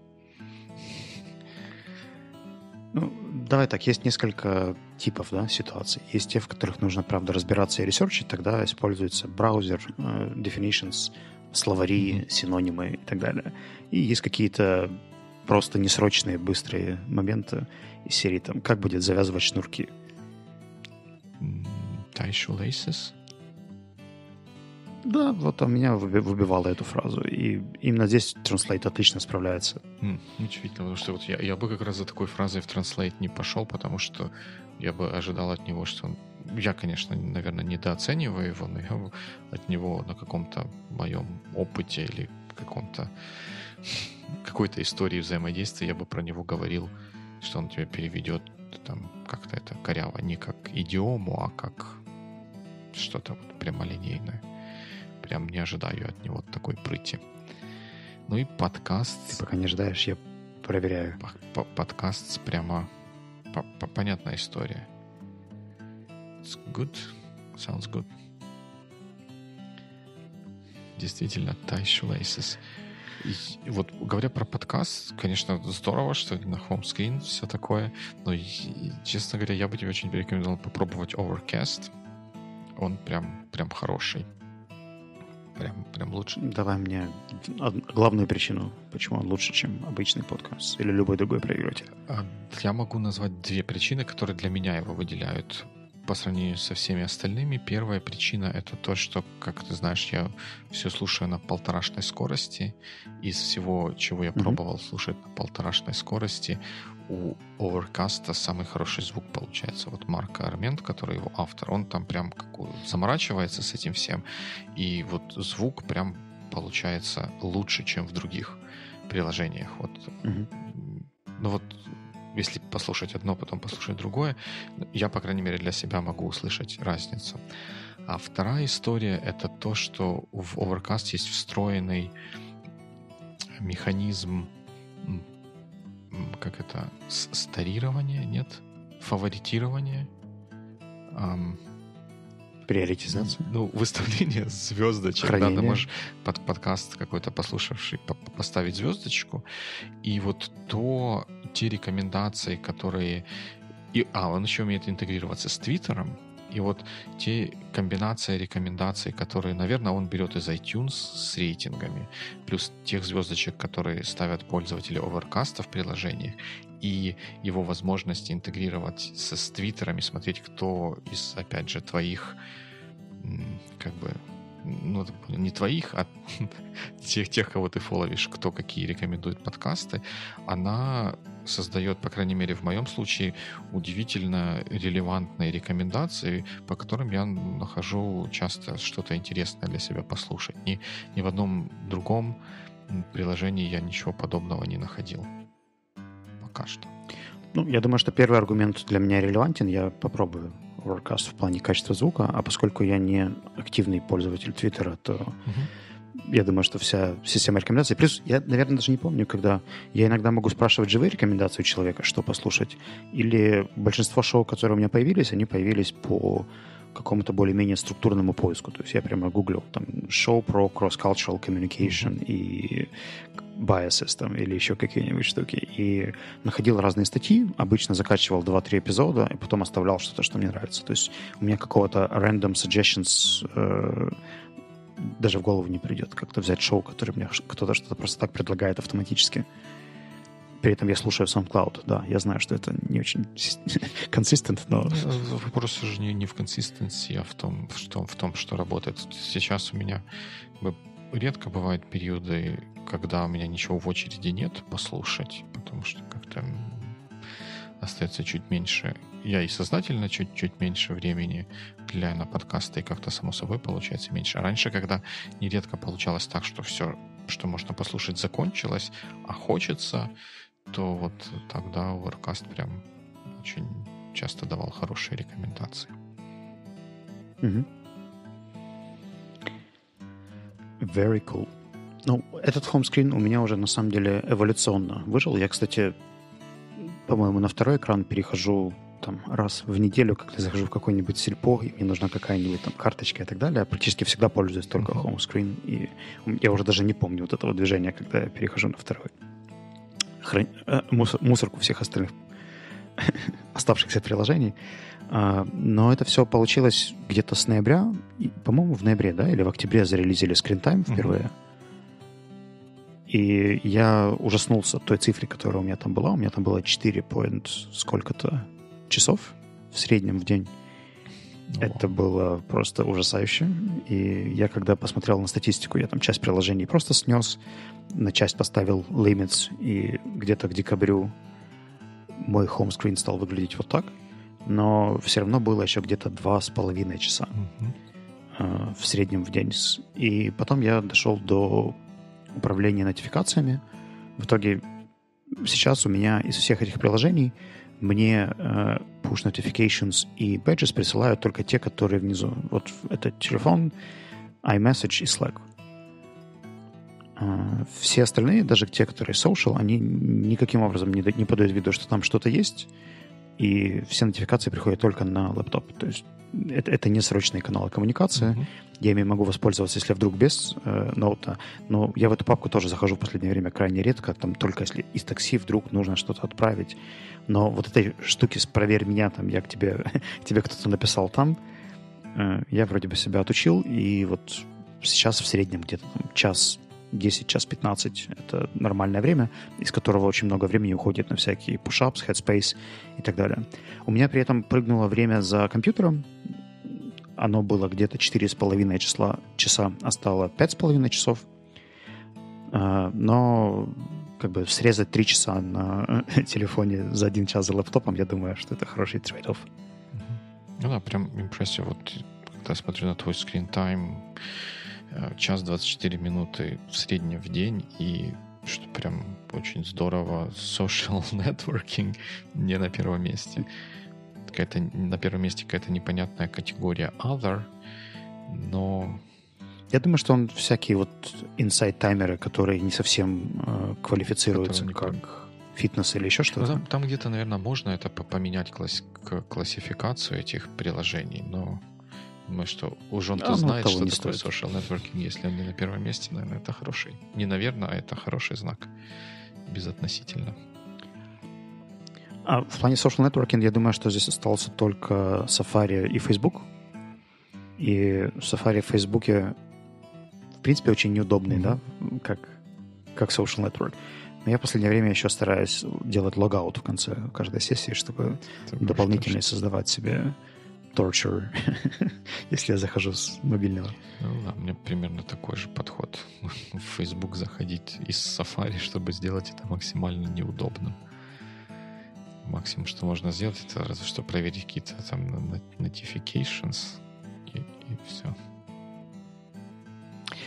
Ну, давай так, есть несколько типов, да, ситуаций. Есть те, в которых нужно, правда, разбираться и ресерчить, тогда используется браузер, uh, definitions, словари, mm-hmm. синонимы и так далее. И есть какие-то просто несрочные, быстрые моменты из серии, там, как будет завязывать шнурки. Tie shoelaces? Да, вот у меня выбивало эту фразу. И именно здесь Translate отлично справляется. Mm, удивительно, потому что вот я, я бы как раз за такой фразой в Translate не пошел, потому что я бы ожидал от него, что он... Я, конечно, наверное, недооцениваю его, но я от него на каком-то моем опыте или каком-то какой-то истории взаимодействия я бы про него говорил, что он тебя переведет там как-то это коряво, не как идиому, а как что-то вот прямолинейное. Прям не ожидаю от него такой прыти. Ну и подкаст... Ты пока не ожидаешь, я проверяю. Подкаст прямо понятная история. It's good. Sounds good. Действительно, tie shoelaces. И вот говоря про подкаст, конечно, здорово, что на хоум-скрин все такое, но, честно говоря, я бы тебе очень порекомендовал попробовать Overcast. Он прям, прям хороший. Прям, прям лучше. Давай мне главную причину, почему он лучше, чем обычный подкаст или любой другой проигрыватель. Я могу назвать две причины, которые для меня его выделяют по сравнению со всеми остальными. Первая причина — это то, что, как ты знаешь, я все слушаю на полторашной скорости. Из всего, чего я mm-hmm. пробовал слушать на полторашной скорости, у Overcast самый хороший звук получается. Вот Марк Армент, который его автор, он там прям как заморачивается с этим всем. И вот звук прям получается лучше, чем в других приложениях. Вот. Mm-hmm. Ну вот если послушать одно, потом послушать другое, я, по крайней мере, для себя могу услышать разницу. А вторая история — это то, что в Overcast есть встроенный механизм, как это, старирования, нет? Фаворитирования. Эм, Приоритизация. Ну, выставление звездочек. Хранение. Да, ты можешь под подкаст какой-то послушавший поставить звездочку. И вот то, те рекомендации, которые... И, а, он еще умеет интегрироваться с Твиттером. И вот те комбинации рекомендаций, которые, наверное, он берет из iTunes с рейтингами, плюс тех звездочек, которые ставят пользователи Overcast в приложениях, и его возможность интегрировать с, с твиттерами, смотреть, кто из, опять же, твоих, как бы, ну, не твоих, а тех, тех, кого ты фоловишь, кто какие рекомендует подкасты, она создает, по крайней мере, в моем случае, удивительно релевантные рекомендации, по которым я нахожу часто что-то интересное для себя послушать. Ни, ни в одном другом приложении я ничего подобного не находил. Пока что. Ну, я думаю, что первый аргумент для меня релевантен. Я попробую Overcast в плане качества звука, а поскольку я не активный пользователь Твиттера, то uh-huh. я думаю, что вся система рекомендаций. Плюс я, наверное, даже не помню, когда я иногда могу спрашивать живые рекомендации у человека, что послушать, или большинство шоу, которые у меня появились, они появились по какому-то более-менее структурному поиску. То есть я прямо гуглил там шоу про cross-cultural communication mm-hmm. и biases там, или еще какие-нибудь штуки. И находил разные статьи, обычно закачивал два-три эпизода и потом оставлял что-то, что мне нравится. То есть у меня какого-то random suggestions э, даже в голову не придет. Как-то взять шоу, которое мне кто-то что-то просто так предлагает автоматически. При этом я слушаю SoundCloud, да, я знаю, что это не очень консистент, но... Вопрос уже не, не в консистенции, а в том, в, том, в том, что работает. Сейчас у меня редко бывают периоды, когда у меня ничего в очереди нет послушать, потому что как-то остается чуть меньше. Я и сознательно чуть-чуть меньше времени для на подкасты, и как-то само собой получается меньше. А раньше, когда нередко получалось так, что все, что можно послушать, закончилось, а хочется... то вот тогда Overcast прям очень часто давал хорошие рекомендации. Mm-hmm. Very cool. Ну, этот хоумскрин у меня уже на самом деле эволюционно выжил. Я, кстати, по-моему, на второй экран перехожу там раз в неделю, когда захожу в какой-нибудь сельпо, и мне нужна какая-нибудь там карточка и так далее. Я практически всегда пользуюсь только mm-hmm. хоумскрин. И я уже даже не помню вот этого движения, когда я перехожу на второй. Хран... Мусор... мусорку всех остальных оставшихся приложений. Но это все получилось где-то с ноября. И, по-моему, в ноябре, да, или в октябре зарелизили Screen Time впервые. Mm-hmm. И я ужаснулся той цифре, которая у меня там была. У меня там было четыре сколько-то часов в среднем в день. Oh. Это было просто ужасающе. И я, когда посмотрел на статистику, я там часть приложений просто снес, на часть поставил limits, и где-то к декабрю мой хоумскрин стал выглядеть вот так. Но все равно было еще где-то два с половиной часа mm-hmm. э, в среднем в день. И потом я дошел до управления нотификациями. В итоге сейчас у меня из всех этих приложений мне э, push notifications и badges присылают только те, которые внизу. Вот это телефон, iMessage и Slack. Э, все остальные, даже те, которые social, они никаким образом не, не подают виду, что там что-то есть. И все нотификации приходят только на лэптоп. То есть это, это не срочные каналы коммуникации. Mm-hmm. Я ими могу воспользоваться, если вдруг без э, ноута. Но я в эту папку тоже захожу в последнее время крайне редко. Там только если из такси вдруг нужно что-то отправить. Но вот этой штуки с «проверь меня», там, я к тебе, тебе кто-то написал там, э, я вроде бы себя отучил. И вот сейчас в среднем где-то там, час десять, час пятнадцать — это нормальное время, из которого очень много времени уходит на всякие push-ups, headspace и так далее. У меня при этом прыгнуло время за компьютером. Оно было где-то четыре с половиной числа, часа, а стало пять с половиной часов. Но как бы срезать три часа на телефоне за один час за лэптопом, я думаю, что это хороший трейд-офф. Ну да, прям импрессив. Вот когда я смотрю на твой screen time, час двадцать четыре минуты в среднем в день, и что прям очень здорово, social networking не на первом месте. Какая-то, на первом месте какая-то непонятная категория other, но... Я думаю, что он всякие вот insight таймеры, которые не совсем э, квалифицируются не как пом... фитнес или еще что-то. Там, там где-то, наверное, можно это поменять класс... классификацию этих приложений, но... Думаю, что уж он-то а, знает, ну, что такое стоит. Social networking. Если он не на первом месте, наверное, это хороший. Не наверное, а это хороший знак. Безотносительно. А в плане social networking, я думаю, что здесь остался только Safari и Facebook. И Safari в Facebook, в принципе, очень неудобный, mm-hmm. да, как, как social network. Но я в последнее время еще стараюсь делать логаут в конце каждой сессии, чтобы Ты дополнительно можешь, создавать себе torture, если я захожу с мобильного. Ну да, у меня примерно такой же подход. В Facebook заходить из Safari, чтобы сделать это максимально неудобным. Максимум, что можно сделать, это разве что проверить какие-то там notifications и, и все.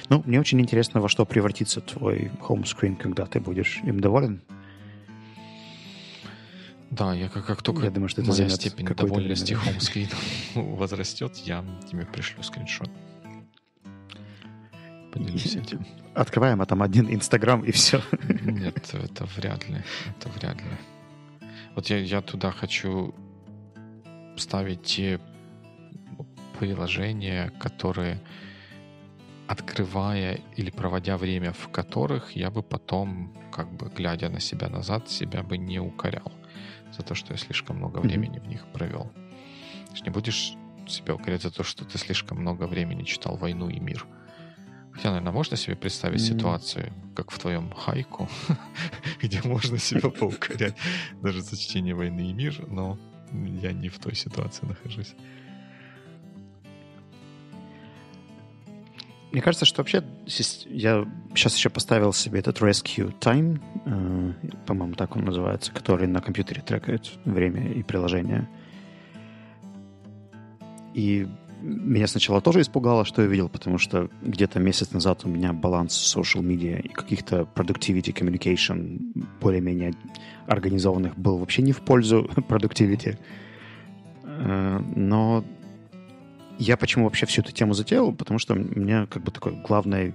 Ну, мне очень интересно, во что превратится твой хоумскрин, когда ты будешь им доволен. Да, я как, как только я думаю, что это моя степень довольности хоумскрином возрастет, я тебе пришлю скриншот. Поделюсь этим. Открываем, а там один Инстаграм и все. Нет, это вряд ли. Это вряд ли. Вот я, я туда хочу ставить те приложения, которые... открывая или проводя время в которых, я бы потом, как бы глядя на себя назад, себя бы не укорял за то, что я слишком много времени mm-hmm. в них провел. Ты же не будешь себя укорять за то, что ты слишком много времени читал «Войну и мир». Хотя, наверное, можно себе представить mm-hmm. ситуацию, как в твоем хайку, где можно себя поукорять даже за чтение «Войны и мир», но я не в той ситуации нахожусь. Мне кажется, что вообще я сейчас еще поставил себе этот Rescue Time, э, по-моему, так он называется, который на компьютере трекает время и приложение. И меня сначала тоже испугало, что я видел, потому что где-то месяц назад у меня баланс social media и каких-то productivity, communication более-менее организованных был вообще не в пользу productivity. Э, но... Я почему вообще всю эту тему затеял? Потому что у меня как бы такой главный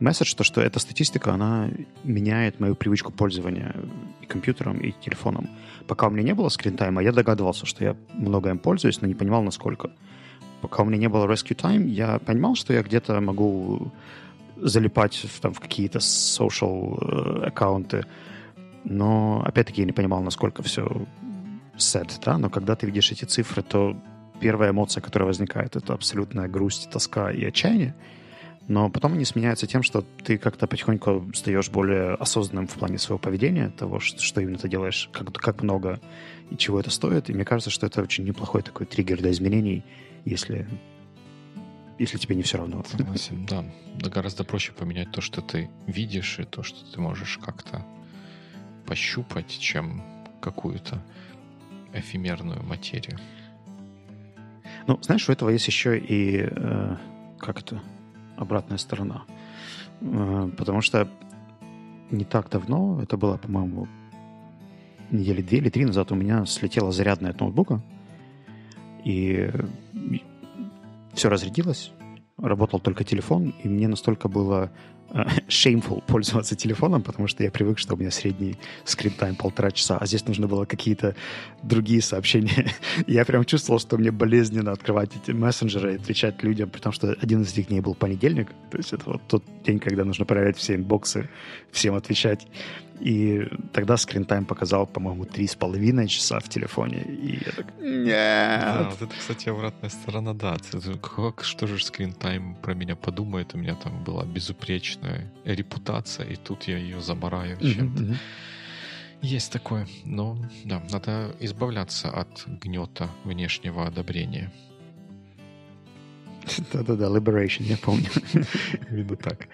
месседж, то, что эта статистика, она меняет мою привычку пользования и компьютером, и телефоном. Пока у меня не было Screen Time, я догадывался, что я много им пользуюсь, но не понимал, насколько. Пока у меня не было Rescue Time, я понимал, что я где-то могу залипать в, там, в какие-то social аккаунты, но, опять-таки, я не понимал, насколько все sad, да? Но когда ты видишь эти цифры, то первая эмоция, которая возникает, это абсолютная грусть, тоска и отчаяние. Но потом они сменяются тем, что ты как-то потихоньку стаешь более осознанным в плане своего поведения, того, что именно ты делаешь, как, как много и чего это стоит. И мне кажется, что это очень неплохой такой триггер для изменений, если, если тебе не все равно. Согласен, да. Гораздо проще поменять то, что ты видишь, и то, что ты можешь как-то пощупать, чем какую-то эфемерную материю. Ну, знаешь, у этого есть еще и, э, как это, обратная сторона. Э, потому что не так давно, это было, по-моему, недели две или три назад, у меня слетела зарядная от ноутбука, и все разрядилось, работал только телефон, и мне настолько было э, shameful пользоваться телефоном, потому что я привык, что у меня средний скрин-тайм полтора часа, а здесь нужно было какие-то другие сообщения. Я прям чувствовал, что мне болезненно открывать эти мессенджеры и отвечать людям, потому что один из этих дней был понедельник, то есть это вот тот день, когда нужно проверять все инбоксы, всем отвечать. И тогда скрин-тайм показал, по-моему, три с половиной часа в телефоне. И я так, нет. Да, вот это, кстати, обратная сторона, да. Как, что же скрин-тайм про меня подумает? У меня там была безупречная репутация, и тут я ее замараю чем-то. Mm-hmm. Есть такое. Но, да, надо избавляться от гнета внешнего одобрения. Да-да-да, Liberation, я помню. Видно так.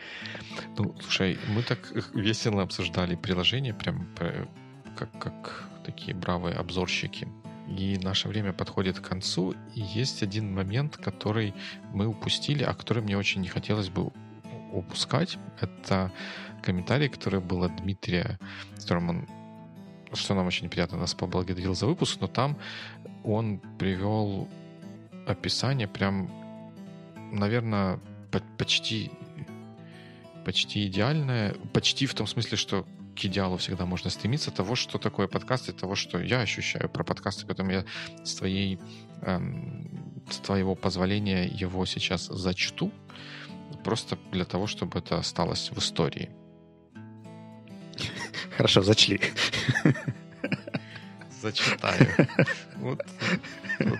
Ну, слушай, мы так весело обсуждали приложение, прям как, как такие бравые обзорщики. И наше время подходит к концу. И есть один момент, который мы упустили, а который мне очень не хотелось бы упускать. Это комментарий, который был от Дмитрия, которым он, что нам очень приятно, нас поблагодарил за выпуск, но там он привел описание прям... наверное, почти, почти идеальное. Почти в том смысле, что к идеалу всегда можно стремиться. Того, что такое подкасты, того, что я ощущаю про подкасты. Поэтому я с, твоей, эм, с твоего позволения его сейчас зачту. Просто для того, чтобы это осталось в истории. Хорошо, зачли. зачитаю. Вот, вот,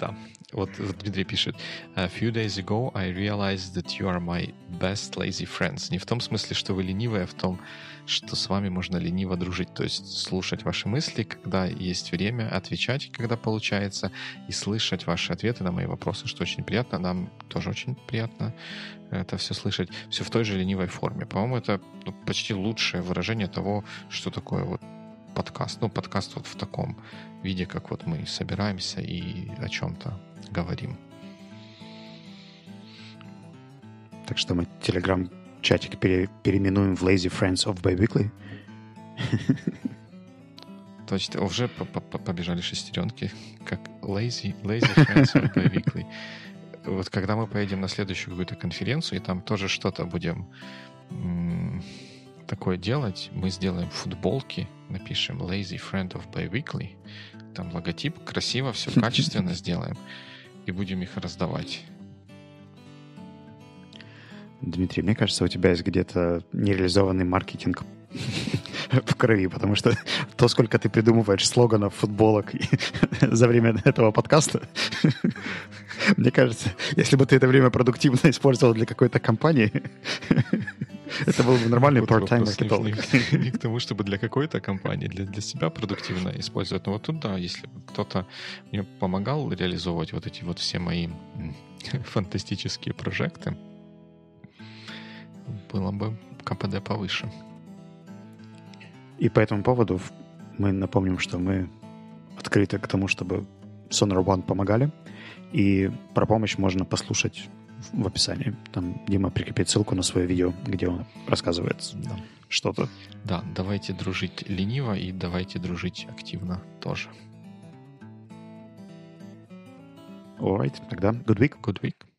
да. Вот Дмитрий пишет. A few days ago I realized that you are my best lazy friends. Не в том смысле, что вы ленивые, а в том, что с вами можно лениво дружить. То есть слушать ваши мысли, когда есть время, отвечать, когда получается, и слышать ваши ответы на мои вопросы, что очень приятно. Нам тоже очень приятно это все слышать. Все в той же ленивой форме. По-моему, это ну, почти лучшее выражение того, что такое вот подкаст. Ну, подкаст вот в таком виде, как вот мы собираемся и о чем-то говорим. Так что мы телеграм-чатик пере- переименуем в Lazy Friends of Biweekly. Точно, уже побежали шестеренки, как Lazy, lazy Friends of Biweekly. Вот когда мы поедем на следующую какую-то конференцию, и там тоже что-то будем м- такое делать, мы сделаем футболки, напишем Lazy Friend of Biweekly, там логотип, красиво, все качественно сделаем, и будем их раздавать. Дмитрий, мне кажется, у тебя есть где-то нереализованный маркетинг в крови, потому что то, сколько ты придумываешь слоганов, футболок за время этого подкаста, мне кажется, если бы ты это время продуктивно использовал для какой-то компании, это был бы нормальный вот part-time маркетолог. Не, не к тому, чтобы для какой-то компании, для, для себя продуктивно использовать. Но вот тут, да, если кто-то мне помогал реализовывать вот эти вот все мои фантастические проекты, было бы КПД повыше. И по этому поводу мы напомним, что мы открыты к тому, чтобы Sonar One помогали. И про помощь можно послушать в описании. Там Дима прикрепит ссылку на свое видео, где он рассказывает да. что-то. Да, давайте дружить лениво и давайте дружить активно тоже. All right, тогда good week. Good week.